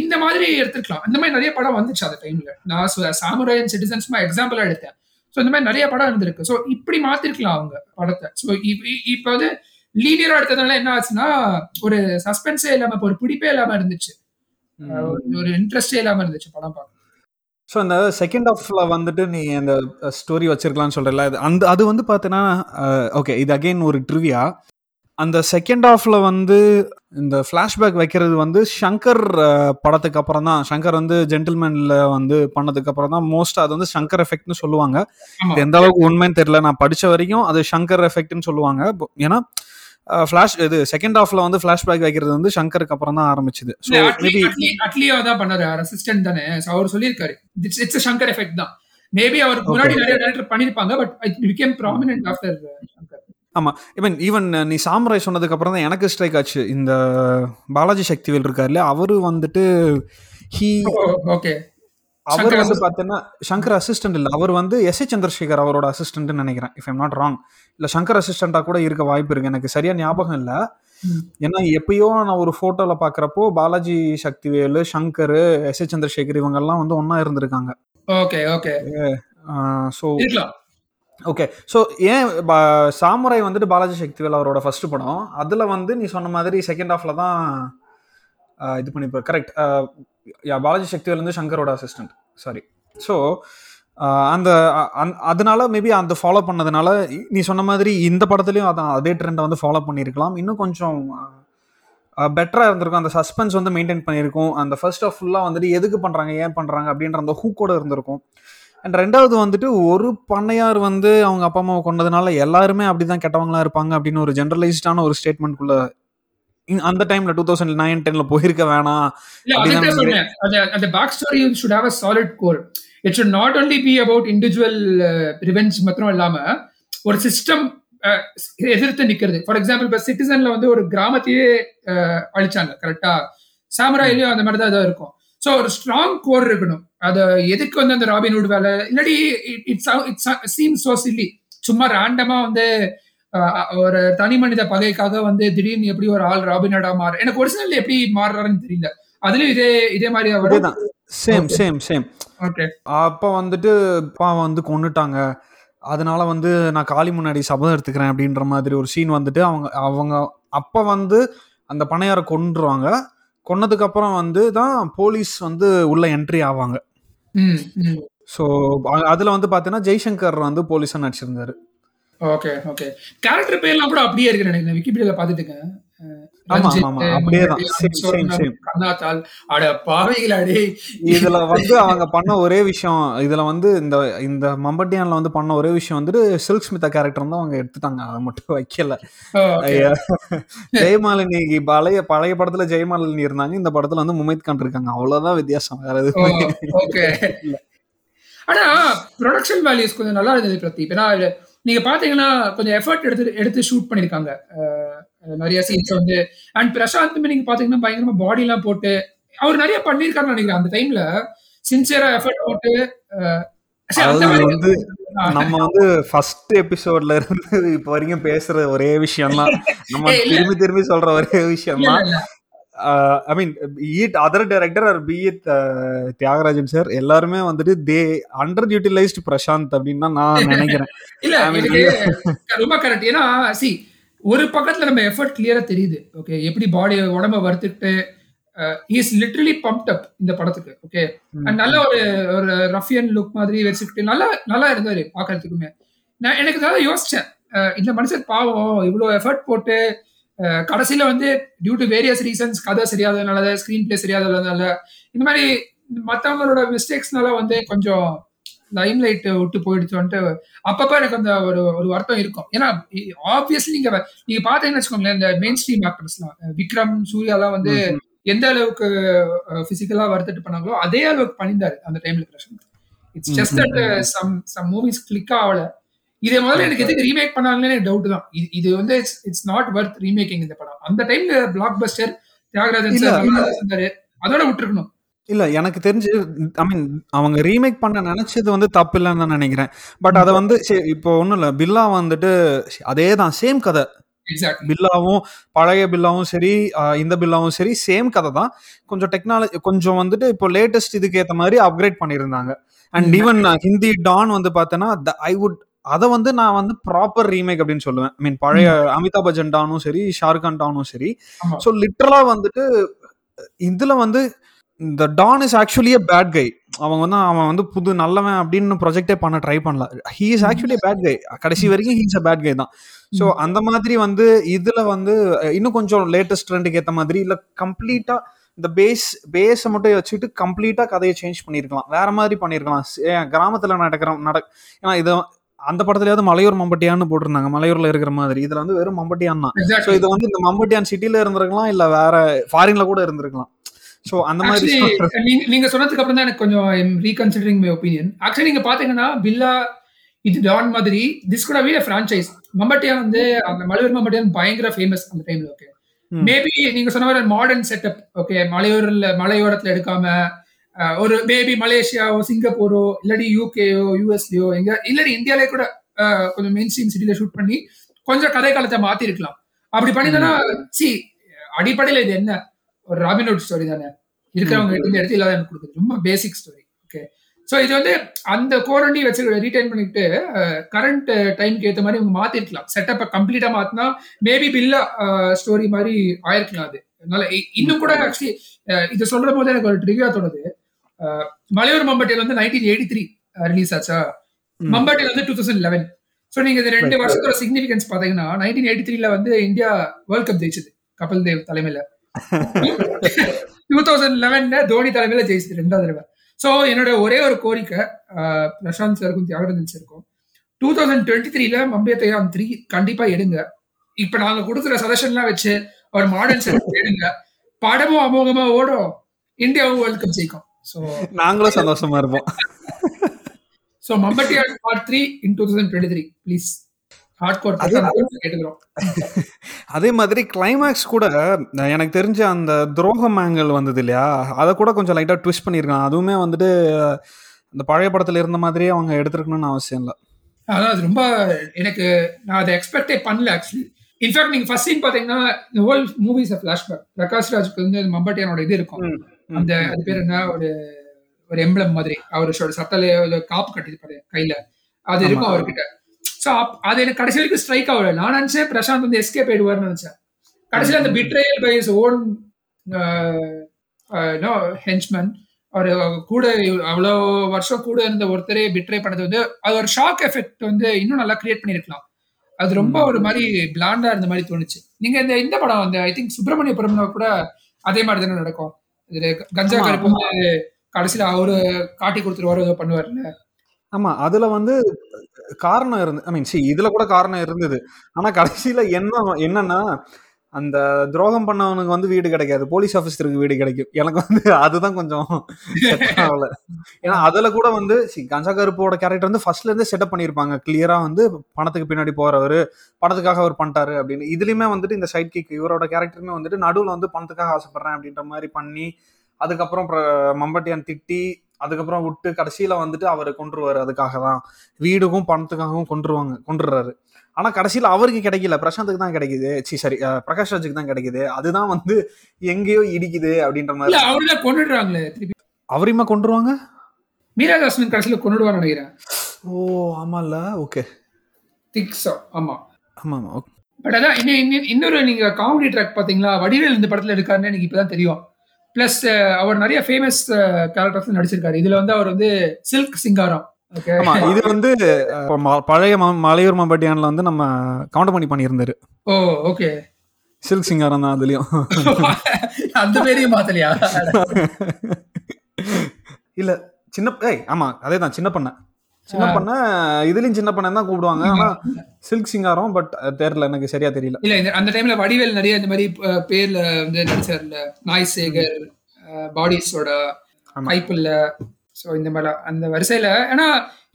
இந்த மாதிரி எடுத்துக்கலாம். இந்த மாதிரி நிறைய படம் வந்துச்சு அந்த டைம்ல. நான் சாமுராய் அண்ட் சிட்டிசன்ஸ்மா எக்ஸாம்பிளா எடுத்தேன். ஸோ இந்த மாதிரி நிறைய படம் இருந்திருக்கு. ஸோ இப்படி மாத்திருக்கலாம் அவங்க படத்தை. ஸோ இப்போ வந்து லீனியரா எடுத்ததுனால என்ன ஆச்சுன்னா ஒரு சஸ்பென்ஸே இல்லாம இப்போ ஒரு பிடிப்பே இல்லாம இருந்துச்சு, ஒரு இன்ட்ரெஸ்டே இல்லாம இருந்துச்சு படம் பார்க்க. ஸோ அந்த செகண்ட் ஆஃப்ல வந்துட்டு நீ அந்த ஸ்டோரி வச்சிருக்கலாம்னு சொல்றல, அந்த அது வந்து பார்த்தீங்கன்னா ஓகே இது அகெயின் ஒரு ட்ரிவியா. அந்த செகண்ட் ஆஃப்ல வந்து இந்த ஃப்ளாஷ்பேக் வைக்கிறது வந்து ஷங்கர் படத்துக்கு அப்புறம் தான், ஷங்கர் வந்து ஜென்டில்மேன்ல வந்து பண்ணதுக்கு அப்புறம் தான் மோஸ்ட் அது வந்து ஷங்கர் எஃபெக்ட்னு சொல்லுவாங்க. இது எந்த அளவுக்கு உண்மைன்னு தெரியல, நான் படிச்ச வரைக்கும் அது ஷங்கர் எஃபெக்ட்னு சொல்லுவாங்க. ஏன்னா ஃபிளாஷ் இது செகண்ட் ஆஃப்ல வந்து ஃபிளாஷ்பேக் வைக்கிறது வந்து ஷங்கருக்கு அப்புறம் தான் ஆரம்பிச்சது. ஸோ மேபி அட்லியா தான் பண்ணாரு, அசிஸ்டன்ட் தானே அவர் சொல்லியிருக்காரு, இட்ஸ் இட்ஸ் ஷங்கர் எஃபெக்ட் தான். மேபி அவர் முன்னாடி நிறைய டைரக்டர் பண்ணிருப்பாங்க, but it become prominent after Shankar. ஆமா, ஈவன் ஈவன் நீ சாமுராய் சொன்னதுக்கு அப்புறம் தான் எனக்கு ஸ்ட்ரைக் ஆச்சு. இந்த பாலாஜி சக்திவேல் இருக்காருல்ல, அவரு வந்துட்டு ஹீ ஓகே அவர் வந்து பார்த்தீங்கன்னா சங்கர் அசிஸ்டன்ட் இல்லை, அவர் வந்து எஸ் ஏ சந்திரசேகர் அவரோட அசிஸ்டன்ட்னு நினைக்கிறேன், இஃப் ஐம் நாட் ராங். இல்லை சங்கர் அசிஸ்டண்டாக கூட இருக்க வாய்ப்பு இருக்கு, எனக்கு சரியா ஞாபகம் இல்லை. ஏன்னா எப்பயோ நான் ஒரு ஃபோட்டோவில் பார்க்குறப்போ பாலாஜி சக்திவேலு, சங்கர், எஸ் ஏ சந்திரசேகர் இவங்கெல்லாம் வந்து ஒன்றா இருந்திருக்காங்க. Okay okay so okay so ஏன் சாமுராய் வந்துட்டு பாலாஜி சக்திவேல் அவரோட ஃபர்ஸ்ட் படம். அதில் வந்து நீ சொன்ன மாதிரி செகண்ட் ஹாஃப்ல தான் இது பண்ணிப்ப கரெக்ட். பாலாஜி சக்திவேல் வந்து சங்கரோட அசிஸ்டன்ட், சாரி. ஸோ அந்த அதனால மேபி அந்த ஃபாலோ பண்ணதுனால நீ சொன்ன மாதிரி இந்த படத்துலையும் அதான் அதே ட்ரெண்டை வந்து ஃபாலோ பண்ணியிருக்கலாம். இன்னும் கொஞ்சம் பெட்டராக இருந்திருக்கும், அந்த சஸ்பென்ஸ் வந்து மெயின்டைன் பண்ணியிருக்கும். அந்த ஃபர்ஸ்ட் ஆஃப் ஃபுல்லாக வந்துட்டு எதுக்கு பண்ணுறாங்க ஏன் பண்ணுறாங்க அப்படின்ற அந்த ஹூக்கோடு இருந்திருக்கும். அண்ட் ரெண்டாவது வந்துட்டு ஒரு பண்ணையார் வந்து அவங்க அப்பா அம்மாவை கொண்டதுனால எல்லாருமே அப்படி தான் கெட்டவங்களாக இருப்பாங்க அப்படின்னு ஒரு ஜென்ரலைஸ்டான ஒரு ஸ்டேட்மெண்ட்குள்ள அந்த டைம்ல டூ தௌசண்ட் நைன் டென்ல போயிருக்க வேணாம். அந்த back story should have a solid core. It should not only be about individual revenge மட்டும் இல்லாம ஒரு சிஸ்டம் எதிர்த்து நிக்கிறது. ஃபார் எக்ஸாம்பிள் இப்ப சிட்டிசன்ல வந்து ஒரு கிராமத்தையே அழிச்சாங்க கரெக்டா, சாமராயிலயும் அந்த மாதிரி தான் ஏதாவது இருக்கும். ஸோ ஒரு ஸ்ட்ராங் கோர் இருக்கணும். அது எதுக்கு வந்து அந்த ராபின்ஹுட் வேலை இல்லாடி it's it's seems so silly. சும்மா ரேண்டமா வந்து ஒரு தனி மனித பகைக்காக வந்து திடீர்னு எப்படி ஒரு ஆள் ராபின்ஹுட்டா மாறு, எனக்கு ஒரிஜினல் எப்படி மாறுறாருன்னு தெரியல. அதுலயும் இதே இதே மாதிரி அவர்தான் சேம் சேம் சேம் ஓகே. அப்ப வந்துட்டு அப்பா வந்து கொன்னுட்டாங்க, அதனால வந்து நான் காளி முன்னாடி சபதம் எடுத்துக்கிறேன் அப்படின்ற மாதிரி ஒரு சீன் வந்துட்டு அவங்க அவங்க அப்ப வந்து அந்த பணையாரை கொன்றுவாங்க. கொன்னதுக்கு அப்புறம் வந்து தான் போலீஸ் வந்து உள்ள என்ட்ரி ஆவாங்க. ஸோ அதுல வந்து பாத்தீங்கன்னா ஜெய்சங்கர் வந்து போலீஸா நடிச்சிருந்தாரு. ஓகே ஓகே கேரக்டர் பேர்லாம் கூட அப்படியே இருக்கு நான் விக்கிபீடியால பாத்துட்டேன். ஆமா ஆமா அப்படியே தான் சேம் சேம் கண்ணாத்தால் அட பாவிகளாடே. இதுல வந்து அவங்க பண்ண ஒரே விஷயம், இதுல வந்து இந்த இந்த மம்பட்டியான்ல வந்து பண்ண ஒரே விஷயம் வந்துட்டு சில்க் ஸ்மிதா கேரக்டர் வந்து அவங்க எடுத்துட்டாங்க, அதை மட்டும் வைக்கல. ஜெயமாலினி பழைய பழைய படத்துல ஜெயமாலினி இருந்தாங்க, இந்த படத்துல வந்து முமைத் கான் இருக்காங்க, அவ்வளவுதான் வித்தியாசம், வேற எதுவும். ஆனா ப்ரொடக்ஷன் வேல்யூஸ் கொஞ்சம் நல்லா இருந்தது பிரதி. ஏன்னா நீங்க பாத்தீங்கன்னா கொஞ்சம் எஃபர்ட் எடுத்து எடுத்து ஷூட் பண்ணிருக்காங்க நிறைய சீன்ஸ் வந்து. அண்ட் பிரசாந்த் நீங்க பாத்தீங்கன்னா பயங்கரமா பாடி எல்லாம் போட்டு அவர் நிறைய பண்ணிருக்காருன்னு நினைக்கிறேன். அந்த டைம்ல சின்சியரா எஃபர்ட் போட்டு வந்து நம்ம வந்து ஃபர்ஸ்ட் எபிசோட்ல இருந்து இப்ப வரைக்கும் பேசுற ஒரே விஷயம் தான், நம்ம திரும்பி திரும்பி சொல்ற ஒரே விஷயம் தான். Uh, I mean, be it other director or be it uh, Tyagarajan sir, எல்லாருமே வந்துட்டு they underutilized Prashant அப்படின்னா நான் நினைக்கிறேன். இல்ல எனக்கு ரொம்ப கரெக்ட். ஏன்னா see ஒரு பக்கத்துல நம்ம எஃபர்ட் கிளியரா தெரியுது ஓகே, எப்படி பாடி உடம்ப வறுத்துட்டு he is literally pumped up இந்த படத்துக்கு ஓகே. அண்ட் நல்ல ஒரு ஒரு ரஃபியன் லுக் மாதிரி வச்சுக்கிட்டு நல்லா நல்லா இருந்தாரு பாக்கிறதுக்குமே. நான் எனக்கு ஏதாவது யோசிச்சேன் இந்த மனுஷன் பாவம் இவ்வளவு எஃபர்ட் போட்டு கடைசியில வந்து டியூ டு வேரியஸ் ரீசன்ஸ் கதை சரியாததுனால ஸ்கிரீன் பிளே சரியாததுனால இந்த மாதிரி மற்றவங்களோட மிஸ்டேக்ஸ்னால வந்து கொஞ்சம் லைம் லைட் விட்டு போயிடுச்சோன்ட்டு அப்பப்போ எனக்கு அந்த ஒரு ஒரு வருத்தம் இருக்கும். ஏன்னா ஆப்வியஸ்லி நீங்க நீங்க பாத்தீங்கன்னு வச்சுக்கோங்களேன் இந்த மெயின் ஸ்ட்ரீம் ஆக்டர்ஸ்லாம் விக்ரம் சூர்யாலாம் வந்து எந்த அளவுக்கு பிசிக்கலா வர்த்துட்டு பண்ணாங்களோ அதே அளவுக்கு பண்ணியிருந்தாரு அந்த டைம்ல பிரசன். It's just that some some movies click ஆகல. இதே முதல்ல எனக்கு எதுக்கு ரீமேக் பண்ணாங்கன்னு எனக்கு டவுட் தான். இது வந்து it's it's not worth remaking இந்த படம். அந்த டைம்ல பிளாக் பஸ்டர் தியாகராஜன் சார் அதோட விட்டுருக்கணும். இல்ல எனக்கு தெரிஞ்சு ஐ மீன் அவங்க ரீமேக் பண்ண நினைச்சது வந்து தப்பு இல்லைன்னு தான் நினைக்கிறேன். பட் அதை வந்து இப்போ ஒன்றும் இல்லை, பில்லா வந்துட்டு அதே தான் சேம் கதை. பில்லாவும் பழைய பில்லாவும் சரி இந்த பில்லாவும் சரி சேம் கதை தான். கொஞ்சம் டெக்னாலஜி கொஞ்சம் வந்துட்டு இப்போ லேட்டஸ்ட் இதுக்கு ஏற்ற மாதிரி அப்கிரேட் பண்ணியிருந்தாங்க. அண்ட் ஈவன் ஹிந்தி டான் வந்து பார்த்தோன்னா ஐ வுட் அதை வந்து நான் வந்து ப்ராப்பர் ரீமேக் அப்படின்னு சொல்லுவேன். ஐ மீன் பழைய அமிதாப் பச்சன் டானும் சரி ஷாருக்கான் டானும் சரி. ஸோ லிட்டரலா வந்துட்டு இதுல வந்து இந்த Don is actually a bad guy. அவன் வந்து அவன் வந்து புது நல்லவன் அப்படின்னு ப்ரொஜெக்டே பண்ண ட்ரை பண்ணல. He is actually a bad guy, கடைசி வரைக்கும் he is a bad guy தான். ஸோ அந்த மாதிரி வந்து இதுல வந்து இன்னும் கொஞ்சம் லேட்டஸ்ட் ட்ரெண்டுக்கு ஏற்ற மாதிரி இல்லை கம்ப்ளீட்டா இந்த பேஸ் பேஸை மட்டும் வச்சுட்டு கம்ப்ளீட்டா கதையை சேஞ்ச் பண்ணியிருக்கலாம், வேற மாதிரி பண்ணியிருக்கலாம். கிராமத்துல நடக்கிற நட ஏன்னா இதை அந்த படத்துலயாவது மலையூர் மம்பட்டியான்னு போட்டிருந்தாங்க, மலையூர்ல இருக்கிற மாதிரி. இதுல வந்து வெறும் மம்பட்டியான் தான். சோ இது வந்து இந்த மம்பட்டியான் சிட்டில இருந்திருக்கலாம், இல்ல வேற ஃபாரின்ல கூட இருந்திருக்கலாம். சோ அந்த மாதிரி நீங்க சொன்னதுக்கு அப்புறம் தான் எனக்கு கொஞ்சம் ரீகன்சிடரிங் மை ஒபினியன். ஆக்சுவலி நீங்க பாத்தீங்கன்னா பில்லா இது டான் மாதிரி this could be a franchise. Mambattiyan வந்து அந்த மலையூர் மம்பட்டியான் பயங்கர ஃபேமஸ் அந்த டைம்ல ஓகே. மேபி நீங்க சொன்ன மாதிரி மாடர்ன் செட்டப் ஓகே, மலையூர்ல மலையோரத்துல எடுக்காம ஒரு மேபி மலேசியாவோ சிங்கப்பூரோ இல்லாட்டி யூகேயோ யூஎஸ்லயோ எங்க இல்லாட்டி இந்தியாலே கூட கொஞ்சம் மெயின் ஸ்ட்ரீம் சிட்டில ஷூட் பண்ணி கொஞ்சம் கதைக்காலத்தை மாத்திருக்கலாம். அப்படி பண்ணினா சி அடிப்படையில இது என்ன ஒரு ராபின்ஹுட் ஸ்டோரி தானே, இருக்கிறவங்க எடுத்து எடுத்து இல்லாத எனக்கு கொடுக்குது, ரொம்ப பேசிக் ஸ்டோரி. ஓகே, ஸோ இது வந்து அந்த கோரண்டி வச்சு ரீடைன் பண்ணிட்டு கரண்ட் டைம்க்கு ஏற்ற மாதிரி மாத்திருக்கலாம், செட்டப்பை கம்ப்ளீட்டா மாத்தினா மேபி பில்லா ஸ்டோரி மாதிரி ஆயிருக்கலாம். அது அதனால இன்னும் கூட ஆக்சுவலி இதை சொல்ற போது எனக்கு ஒரு ட்ரிவியா தோணுது. மலையூர் மம்பட்டியில் வந்து நைன்டீன் எயிட்டி த்ரீ ரிலீஸ் ஆச்சா, மம்பட்டியில் வந்து டூ தௌசண்ட் லெவன். ஸோ நீங்க இது ரெண்டு வருஷத்தோட சிக்னிஃபிகன்ஸ் பாத்தீங்கன்னா நைன்டீன் எயிட்டி த்ரீல வந்து இந்தியா வேர்ல்ட் கப் ஜெயிச்சது கபில் தேவ் தலைமையில, டூ தௌசண்ட் லெவன்ல தோனி தலைமையில ஜெயிச்சது ரெண்டாவது தடவை. ஸோ என்னோட ஒரே ஒரு கோரிக்கை பிரசாந்த் சாருக்கும் தியாகராஜன் சாருக்கும், டூ தௌசண்ட் டுவெண்ட்டி த்ரீல மம்பேத்தையான் த்ரீ கண்டிப்பா எடுங்க. இப்ப நாங்க கொடுக்குற சஜஷன்லாம் வச்சு ஒரு மாடர்ன் சஜஷன் எடுங்க, படமும் அமோகமா ஓடும், இந்தியாவும் வேர்ல்ட் கப் ஜெயிக்கும். ஸோ நாங்களும் சந்தோஷமா இருப்போம். So Mambattiyan part three in two thousand twenty three please. அதே மாதிரி கிளைமேக்ஸ் கூட எனக்கு தெரிஞ்ச அந்த துரோகம் ஆங்கிள் வந்தது இல்லையா, அதை கூட கொஞ்சம் லைட்டா ட்விஸ்ட் பண்ணிருக்காங்க. அதுவுமே வந்துட்டு அந்த பழைய படத்துல இருந்த மாதிரியே அவங்க எடுத்துருக்கணும்னு அவசியம் இல்லை. அதான் அது ரொம்ப எனக்கு நான் அதை எக்ஸ்பெக்டே பண்ணல ஆக்சுவலி. இன்ஃபேக்ட் நீங்க ஃபர்ஸ்ட் சீன் பாத்தீங்கன்னா இந்த ஹோல் மூவிஸ் ஃபிளாஷ்பேக் பிரகாஷ் ராஜுக்கு வந்து மம்பட்டியானோட இது இருக்கும், அந்த அது பேர் என்ன ஒரு ஒரு எம்ப்ளம் மாதிரி அவரோட சட்டலையோ காப்பு கட்டிருப்பாரு கையில, அது இருக்கும் அவர்கிட்ட. ஸோ அது எனக்கு கடைசி வரைக்கும் ஸ்ட்ரைக் ஆகல. நான் நினைச்சேன் பிரசாந்த் வந்து எஸ்கேப் ஆயிடுவார்னு நினைச்சேன், கடைசியில் அந்த betrayal by his own henchman, அவர் கூட அவ்வளோ வருஷம் கூட இருந்த ஒருத்தரே பிட்ரே பண்ணது வந்து அது ஒரு ஷாக் எஃபெக்ட் வந்து இன்னும் நல்லா கிரியேட் பண்ணியிருக்கலாம். அது ரொம்ப ஒரு மாதிரி பிளாண்டா இருந்த மாதிரி தோணுச்சு. நீங்க இந்த இந்த படம் வந்து ஐ திங்க் சுப்பிரமணியபுரம்னா கூட அதே மாதிரி தானே நடக்கும். இதுல கஞ்சா கருப்பு வந்து கடைசியில் அவரு காட்டி கொடுத்துருவாரு, ஏதோ பண்ணுவாருல்ல. ஆமா, அதுல வந்து காரணம் இருந்து ஐ மீன் சி இதுல கூட காரணம் இருந்தது. ஆனா கடைசியில என்ன என்னன்னா அந்த துரோகம் பண்ணவனுக்கு வந்து வீடு கிடைக்காது, போலீஸ் ஆஃபீஸருக்கு வீடு கிடைக்கும். எனக்கு வந்து அதுதான் கொஞ்சம் ஆகல. ஏன்னா அதுல கூட வந்து கஞ்சா கருப்போட கேரக்டர் வந்து ஃபர்ஸ்ட்ல இருந்தே செட்டப் பண்ணியிருப்பாங்க கிளியரா, வந்து பணத்துக்கு பின்னாடி போறவரு, பணத்துக்காக அவர் பண்ணிட்டாரு அப்படின்னு. இதுலயுமே வந்துட்டு இந்த சைட் கிக் இவரோட கேரக்டருமே வந்துட்டு நடுவில் வந்து பணத்துக்காக ஆசைப்படுறேன் அப்படின்ற மாதிரி பண்ணி, அதுக்கப்புறம் மம்பட்டியான் திட்டி, அதுக்கப்புறம் விட்டு கடைசியில வந்துட்டு அவரை கொன்றுவாரு. அதுக்காக தான் வீடுக்கும் பணத்துக்காகவும் கொன்றுவாங்க கொன்றுறாரு. ஆனா கடைசியில அவருக்கு கிடைக்கல, பிரசாந்துக்கு தான் கிடைக்குது. சி சரி பிரகாஷ் ராஜுக்கு தான் கிடைக்குது. அதுதான் வந்து எங்கேயோ இடிக்குது அப்படின்ற மாதிரி. அவருமே கொண்டுடுறாங்களே, அவரையுமே கொண்டுருவாங்க. மீராதாசன் கடைசியில கொண்டுடுவான்னு நினைக்கிறேன். ஓ ஆமால, ஓகே திக்ஸா. ஆமா ஆமா ஆமா. பட் அதான் இன்னொரு நீங்க காமெடி ட்ராக் பாத்தீங்களா, வடிவேல் இந்த படத்துல இருக்காருன்னு எனக்கு இப்பதான் தெரியும். பிளஸ் அவர் நிறைய ஃபேமஸ் கேரக்டர்ஸ் நடிச்சிருக்காரு. இதுல வந்து அவர் வந்து சில்க் சிங்காரம். இது வந்து பழைய மலையூர் மம்பட்டியான்ல வந்து நம்ம கவுண்ட் பண்ணி பண்ணியிருந்தாரு. ஓ ஓகே, சில்க் சிங்காரம் தான் அதுலயும். அந்த பேரையும் பார்த்தலையா? இல்ல சின்ன ஏய் ஆமா அதேதான், சின்ன பண்ண சின்ன பண்ண இதுலயும் சின்ன பண்ண தான் கூப்பிடுவாங்க. ஆனா சில்க் சிங்காரம் பட் தெரியல, எனக்கு சரியா தெரியல. இல்ல அந்த டைம்ல வடிவேல் நிறைய இந்த மாதிரி பேர்ல வந்து நடிச்சார்ல, நாய் சேகர், பாடிஸோட மைப்புல்ல, சோ இந்த மாதிரி அந்த வரிசையில. ஆனா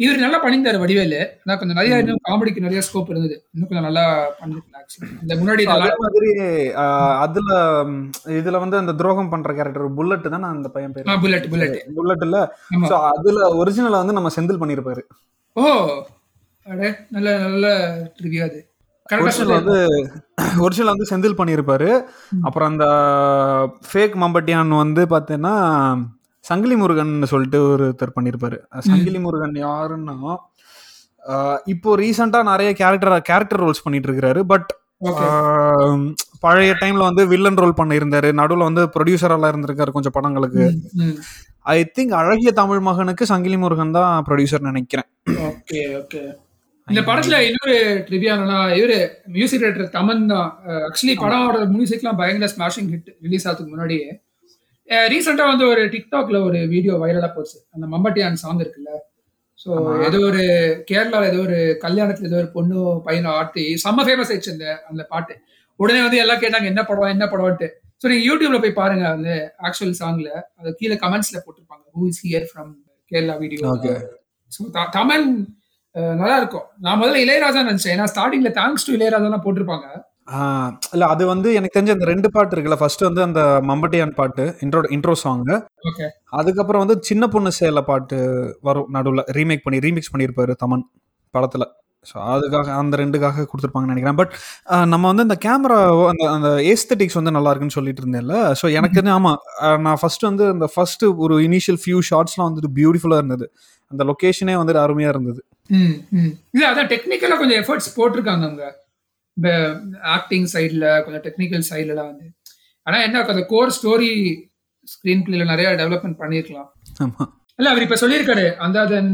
இவர் நல்லா பண்ணியிருந்தாரு வடிவேலு. ஆனா கொஞ்சம் நிறைய இன்னும் காமெடிக்கு நிறைய ஸ்கோப் இருந்தது, இன்னும் கொஞ்சம் நல்லா பண்ணிருக்கலாம் இந்த முன்னாடி மாதிரி. அதுல இதுல வந்து அந்த துரோகம் பண்ற கேரக்டர் புல்லட் தானே அந்த பையன் பேரு, புல்லட் புல்லட் புல்லட்ல. சோ அதுல ஒரிஜினலா வந்து நம்ம செந்தில் பண்ணிருப்பாரு. ஓ அடே, நல்ல நல்ல ட்ரிவியா அது. ஒரிஜினல் வந்து ஒரிஜினல் வந்து செந்தில் பண்ணிருப்பாரு. அப்புறம் அந்த ஃபேக் மம்பட்டியான் வந்து பாத்தீங்கன்னா சங்கிலி முருகன் சொல்லிட்டு ஒருத்தர் பண்ணியிருப்பாரு. சங்கிலி முருகன் யாருன்னா இப்போ ரீசெண்டா நிறைய கேரக்டர் கேரக்டர் ரோல்ஸ் பண்ணிட்டு இருக்கிறாரு. பட் பழைய டைம்ல வந்து வில்லன் ரோல் பண்ணியிருந்தாரு, நடுவில் வந்து ப்ரொடியூசரெல்லாம் இருந்திருக்காரு கொஞ்சம் படங்களுக்கு. ஐ திங்க் அழகிய தமிழ் மகனுக்கு சங்கிலி முருகன் தான் ப்ரொடியூசர் நினைக்கிறேன். இந்த படத்துல இன்னொரு ட்ரிவியானா இவரு மியூசிக் டைரக்டர் தமன் தான். ஆக்சுவலி படோட மியூசிக்லாம் பயங்கர ஸ்மாஷிங் ஹிட் ரிலீஸ் ஆகிறதுக்கு முன்னாடியே. ரீசெண்டா வந்து ஒரு டிக்டாக்ல ஒரு வீடியோ வைரலா போச்சு, அந்த மம்பட்டியான் சாங் இருக்குல்ல. ஸோ ஏதோ ஒரு கேரளால ஏதோ ஒரு கல்யாணத்துல ஏதோ ஒரு பொண்ணு பையனை ஆட்டி செம்ம ஃபேமஸ் ஆயிடுச்சு அந்த அந்த பாட்டு. உடனே வந்து எல்லாம் கேட்டாங்க என்ன படம் என்ன படம்ட்டு. ஸோ நீங்க யூடியூப்ல போய் பாருங்க அந்த ஆக்சுவல் சாங்ல, அது கீழே கமெண்ட்ஸ்ல போட்டிருப்பாங்க who is here from Kerala video. So Tamil நல்லா இருக்கும். நான் முதல்ல இளையராஜா நினைச்சேன், ஏன்னா ஸ்டார்டிங்ல தேங்க்ஸ் டு இளையராஜா தான் போட்டிருப்பாங்க. ஆ, இல்ல அது வந்து எனக்கு தெரிஞ்ச அந்த ரெண்டு பாட்டு இருக்குல்ல. ஃபர்ஸ்ட் வந்து அந்த மம்பட்டியான் பாட்டு, இன்ட்ரோ இன்ட்ரோ சாங். ஓகே. அதுக்கப்புறம் வந்து சின்ன பொண்ணு சேல பாட்டு வரும் நடுவில், ரீமேக் பண்ணி ரீமிக்ஸ் பண்ணியிருப்பாரு தமன் படத்துல. ஸோ அதுக்காக அந்த ரெண்டுக்காக கொடுத்துருப்பாங்கன்னு நினைக்கிறேன். பட் நம்ம வந்து இந்த கேமரா அந்த அந்த ஏஸ்தட்டிக்ஸ் வந்து நல்லா இருக்குன்னு சொல்லிட்டு இருந்தேன்ல. ஸோ எனக்கு தெரிஞ்சு ஆமாம், அஹ் நான் ஃபர்ஸ்ட் வந்து அந்த ஃபர்ஸ்ட் ஒரு இனிஷியல் ஃபியூ ஷார்ட்ஸ்லாம் வந்துட்டு பியூட்டிஃபுல்லாக இருந்தது. அந்த லொக்கேஷனே வந்துட்டு அருமையாக இருந்தது. ம் ம் இல்லை, அதான் டெக்னிக்கலாக கொஞ்சம் எஃபர்ட்ஸ் போட்டிருக்காங்க அவங்க. இந்த ஆக்டிங் சைடில் கொஞ்சம் டெக்னிக்கல் சைட்லலாம் வந்து, ஆனால் என்ன அந்த கோர் ஸ்டோரி ஸ்க்ரீன் பிளேல நிறைய டெவலப்மெண்ட் பண்ணியிருக்கலாம். ஆமாம். இல்ல அவர் இப்ப சொல்லியிருக்காரு அந்தாதன்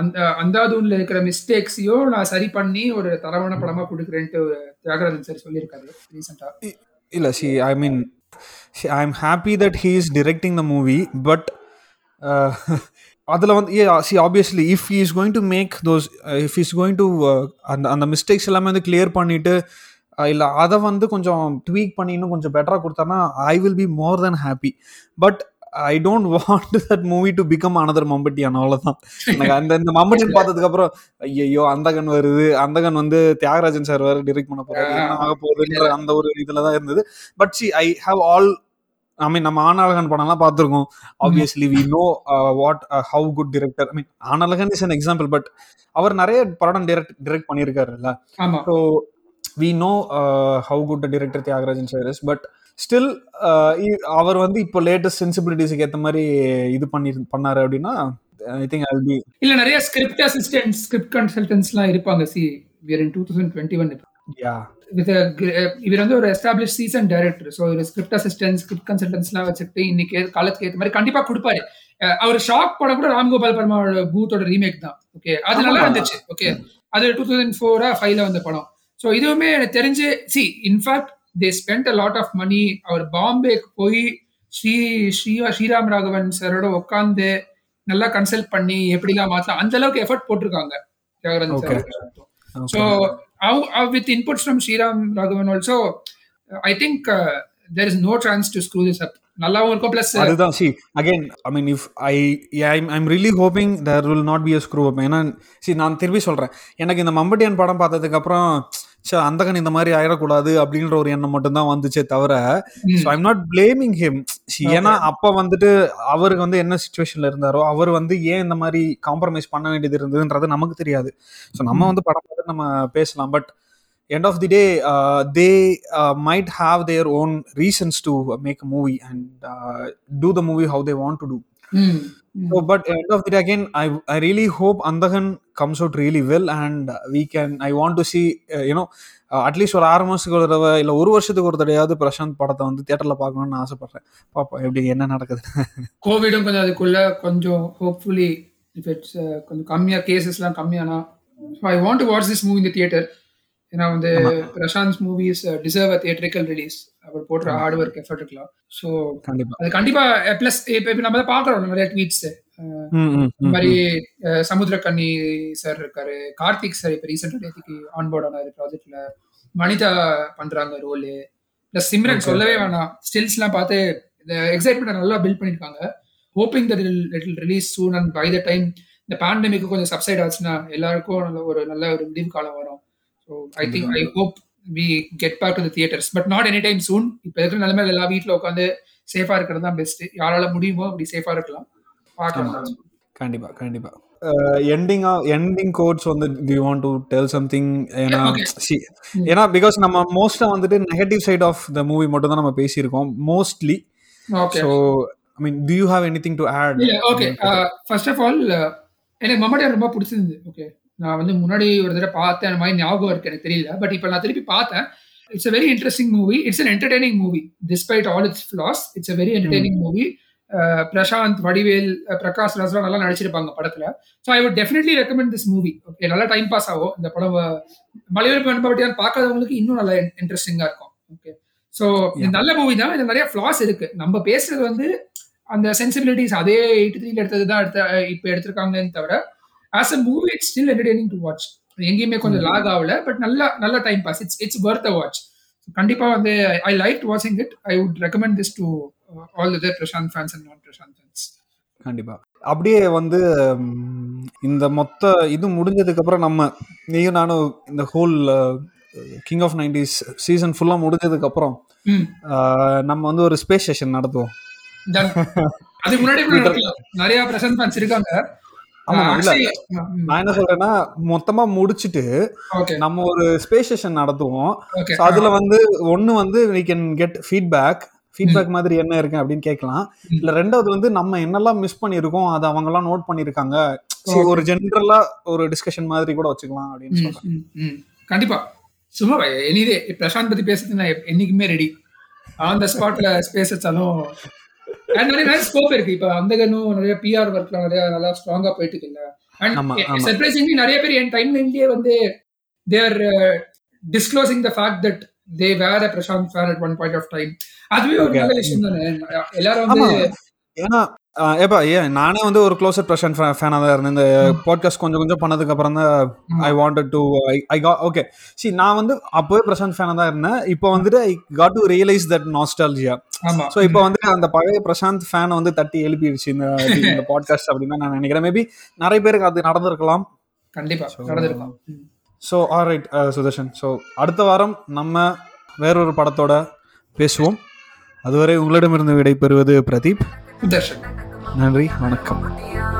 அந்த அந்தாதூன்ல இருக்கிற மிஸ்டேக்ஸையோ நான் சரி பண்ணி ஒரு தரமான படமா கொடுக்குறேன்ட்டு ஒரு தியாகராஜன் சார் சொல்லியிருக்காரு ரீசெண்டா. இல்ல see I mean see I am happy that he is directing the movie. But அதில் வந்து see obviously if he is going to make those if is going to அந்த அந்த மிஸ்டேக்ஸ் எல்லாமே வந்து கிளியர் பண்ணிட்டு இல்லை அதை வந்து கொஞ்சம் ட்வீக் பண்ணி இன்னும் கொஞ்சம் பெட்டராக கொடுத்தானா I will be more then happy. But I don't want that movie to become another Mambattiyan. அவ்வளோதான் எனக்கு அந்த இந்த மம்பட்டியான் பார்த்ததுக்கு அப்புறம் ஐயோ அந்த கண் வருது, அந்த கண் வந்து தியாகராஜன் சார் வேறு டிரெக்ட் பண்ண போறாரு, என்ன ஆக போகுதுன்ற அந்த ஒரு இதில் தான் இருந்தது. But see, I have all I mean நம்ம ஆனழகன் படம்லாம் பார்த்துருக்கோம். Obviously we know what how good director. I mean Aanazhagan is an example. But அவர் நிறைய படம் டிரெக்ட் டிரெக்ட் பண்ணியிருக்காருல்ல. So we know uh, how good the director Thiagarajan sir is, but still அவர் வந்து இப்போ லேட்டஸ்ட் சென்சிபிலிட்டிஸ்க்கு ஏற்ற மாதிரி இது பண்ணி பண்ணாரு அப்படின்னா I think I will be. இல்ல நிறைய ஸ்கிரிப்ட் அசிஸ்டன்ட் ஸ்கிரிப்ட் கன்சல்டன்ட்ஸ்லாம் இருப்பாங்க. See we are in twenty twenty-one. yeah, with a இவர் வந்து ஒரு எஸ்டாப்லிஷ்ட் சீசன் டைரக்டர். ஸோ ஒரு ஸ்கிரிப்ட் அசிஸ்டன்ட் ஸ்கிரிப்ட் கன்சல்டன்ட்ஸ்லாம் வச்சுக்கிட்டு இன்னைக்கு காலத்துக்கு ஏற்ற மாதிரி கண்டிப்பா கொடுப்பாரு. அவர் ஷாக் படம் கூட ராம்கோபால் பர்மாவோட பூத்தோட ரீமேக் தான். ஓகே, அது நல்லா இருந்துச்சு. ஓகே, அது டூ தௌசண்ட் ஃபோரா ஃபைவ்ல வந்த படம். ஸோ இதுவுமே எனக்கு தெரிஞ்சு see in fact they spend a lot of money. அவர் பாம்பேக்கு போய் ஸ்ரீ ஸ்ரீ ஸ்ரீராம் ராகவன் சாரோட உட்காந்து நல்லா கன்சல்ட் பண்ணி எப்படிலாம் மாற்றலாம் அந்த அளவுக்கு எஃபர்ட் போட்டிருக்காங்க Thiagarajan sir. So with input from Sriram Raghavan also I think there is no chance to screw this up. நல்லாவும் இருக்கும். பிளஸ் அதுதான் see again I mean if I I'm I'm really hoping there will not be a screw up. ஏன்னா see நான் திரும்பி சொல்கிறேன், எனக்கு இந்த மம்பட்டியான் படம் பார்த்ததுக்கப்புறம் ஸோ அந்த கண் இந்த மாதிரி ஆயிடக்கூடாது அப்படின்ற ஒரு எண்ணம் மட்டும்தான் வந்துச்சே தவிர so I'm not blaming him. ஏன்னா அப்போ வந்துட்டு அவருக்கு வந்து என்ன சுச்சுவேஷனில் இருந்தாரோ அவர் வந்து ஏன் இந்த மாதிரி காம்ப்ரமைஸ் பண்ண வேண்டியது இருந்ததுன்றது நமக்கு தெரியாது. ஸோ நம்ம வந்து படம் பார்த்து நம்ம பேசலாம். But end of the day uh, they uh, might have their own reasons to make a movie and uh, do the movie how they want to do. mm. So but end of the day again i i really hope Andhagan comes out really well and we can I want to see uh, you know uh, at least ஒரு ஆறு மாசத்துக்கு ஒரு தடவை இல்ல ஒரு வருஷத்துக்கு ஒரு தடவையாவது பிரசாந்த் படத்தை வந்து தியேட்டர்ல பார்க்கணும்னு ஆசைப்படுறேன். பாப்போம் எப்படி என்ன நடக்குது. கோவிடும் கொஞ்சம் அதுக்குள்ள கொஞ்சம் hopefully if it's uh, கொஞ்சம் கம்மியா கேसेसலாம் கம்மியானா so I want to watch this movie in the theater. ஏன்னா வந்து Prashanth movies deserve a theatrical release. அவர் போடுற ஹார்ட் ஒர்க் எஃபர்ட் இருக்கலாம். ஸோ அது கண்டிப்பா பிளஸ் இப்போ நம்ம தான் பாக்குறோம் நிறைய ட்வீட்ஸ் இந்த மாதிரி. சமுத்திரக்கண்ணி சார் இருக்காரு, கார்த்திக் சார் இப்போ ரீசெண்டா டேத்துக்கு ஆன்போர்ட் ஆனாரு ப்ராஜெக்ட்ல, வனிதா பண்றாங்க ரோலு, பிளஸ் சிம்ரன் சொல்லவே வேணாம். ஸ்டில்ஸ் எல்லாம் பார்த்து இந்த எக்ஸைட்மெண்ட் நல்லா பில்ட் பண்ணிருக்காங்க. Hoping that it will release soon and by the time இந்த பேண்டமிக் கொஞ்சம் சப்சைட் ஆச்சுன்னா எல்லாருக்கும் நல்ல ஒரு நல்ல ஒரு முடிவு காலம் வரும். So I think I hope we get back to the theaters but not anytime soon. இப்ப இருக்கிற நிலைமையில எல்லா வீட்ல உட்காந்து சேஃபா இருக்கிறது தான் பெஸ்ட். யாரால முடியுமோ அப்படி சேஃபா இருக்கலாம். பார்க்கலாம் கண்டிப்பா கண்டிப்பா. எண்டிங் எண்டிங் கோட்ஸ் வந்து do you want to tell something? ஏனா ஏனா because நம்ம மோஸ்டா வந்துட்டு negative side of the movie மட்டும் தான் நம்ம பேசி இருக்கோம் mostly. Okay, so I mean do you have anything to add? Yeah, okay, uh, first of all எனக்கு மம்மடியார் ரொம்ப பிடிச்சிருந்தது. Okay, நான் வந்து முன்னாடி ஒரு தடவை பார்த்தேன், அந்த மாதிரி ஞாபகம் இருக்கு எனக்கு தெரியல. பட் இப்போ நான் திருப்பி பார்த்தேன். It's a very interesting movie. It's an entertaining movie despite all its flaws. It's a very entertaining movie. Prashanth, Vadivel, Prakash ராஜ்லாம் நல்லா நடிச்சிருப்பாங்க படத்துல. So I would definitely recommend this movie. Okay, நல்லா டைம் பாஸ் ஆகும் இந்த படம். மலையாள பட்டியால் பார்க்காதவங்களுக்கு இன்னும் நல்லா இன்ட்ரெஸ்டிங்கா இருக்கும். ஓகே, ஸோ இது நல்ல மூவி தான். இது நிறைய ஃபிளாஸ் இருக்கு. நம்ம பேசுறது வந்து அந்த சென்சிபிலிட்டிஸ் அதே எயிட்டி த்ரீல எடுத்தது தான் எடுத்த இப்போ எடுத்திருக்காங்கன்னு தவிர as a movie it's still entertaining to watch. எங்கேயுமே கொஞ்சம் லாக் ஆகல. பட் நல்லா நல்லா time pass. It's it's worth a watch. கண்டிப்பா வந்து ஐ லைக் வாட்சிங் it. I would recommend this to all the Prashanth fans and non Prashanth fans. கண்டிப்பா. அப்படியே வந்து இந்த மொத்த இது முடிஞ்சதுக்கு அப்புறம் நம்ம நீயும் நானும் இந்த whole king of nineties season ஃபுல்லாக முடிஞ்சதுக்கு அப்புறம் நம்ம வந்து ஒரு ஸ்பேஸ் ஸ்டேஷன் நடத்துவோம். அதுக்கு முன்னாடி நிறைய பிரசன்ட் ஃபேன்ஸ் இருக்காங்க. நான் என்ன சொல்றேன்னா மொத்தமா முடிச்சுட்டு நம்ம ஒரு ஸ்பேஸ் ஸ்டேஷன் நடத்துவோம். அதுல வந்து ஒன்னு வந்து we can get feedback feedback மாதிரி என்ன இருக்கு அப்படின்னு கேட்கலாம். இல்ல ரெண்டாவது வந்து நம்ம என்னெல்லாம் மிஸ் பண்ணிருக்கோம் அதை அவங்க எல்லாம் நோட் பண்ணிருக்காங்க, ஒரு ஜெனரலா ஒரு டிஸ்கஷன் மாதிரி கூட வச்சுக்கலாம் அப்படின்னு சொல்றேன். கண்டிப்பா சும்மா எனிதே பிரசாந்த் பத்தி பேசுறது நான் என்னைக்குமே ரெடி. ஆன் த ஸ்பாட்ல ஸ்பேஸ் வச்சாலும் ஸ்கோப் இருக்கு. இப்ப அந்த நிறைய பிஆர் ஒர்க்ல நிறைய நல்லா ஸ்ட்ராங்கா போயிட்டு இருக்குல்ல. அண்ட் சர்ப்ரைசிங்லி நிறைய பேர் என் டைம் லைன்லயே வந்து they are disclosing the fact that they were a Prashanth fan at one point of time. அதுவே ஒரு நல்ல விஷயம் தானே. எல்லாரும் வந்து ஏன்னா ஏப்பா ஏன் நானே வந்து ஒரு க்ளோசர் பிரசாந்த் ஃபேனாக தான் இருந்தேன். இந்த பாட்காஸ்ட் கொஞ்சம் கொஞ்சம் பண்ணதுக்கு அப்புறம் தான் I wanted to I got okay see நான் வந்து அப்போவே பிரசாந்த் ஃபேனாக தான் இருந்தேன். இப்போ வந்துட்டு I got to realise that nostalgia. So இப்போ வந்துட்டு அந்த பழைய பிரசாந்த் ஃபேனை வந்து தட்டி எழுப்பிடுச்சு இந்த இந்த பாட்காஸ்ட் அப்படின்னு நான் நினைக்கிறேன். மேபி நிறைய பேருக்கு அது நடந்திருக்கலாம். கண்டிப்பாக நடந்திருக்கலாம். So all right Sudarshan, so அடுத்த வாரம் நம்ம வேறொரு படத்தோட பேசுவோம். அதுவரை உங்களிடமிருந்து விடைபெறுவது பிரதீப் சுதர்ஷன். நன்றி, வணக்கம்.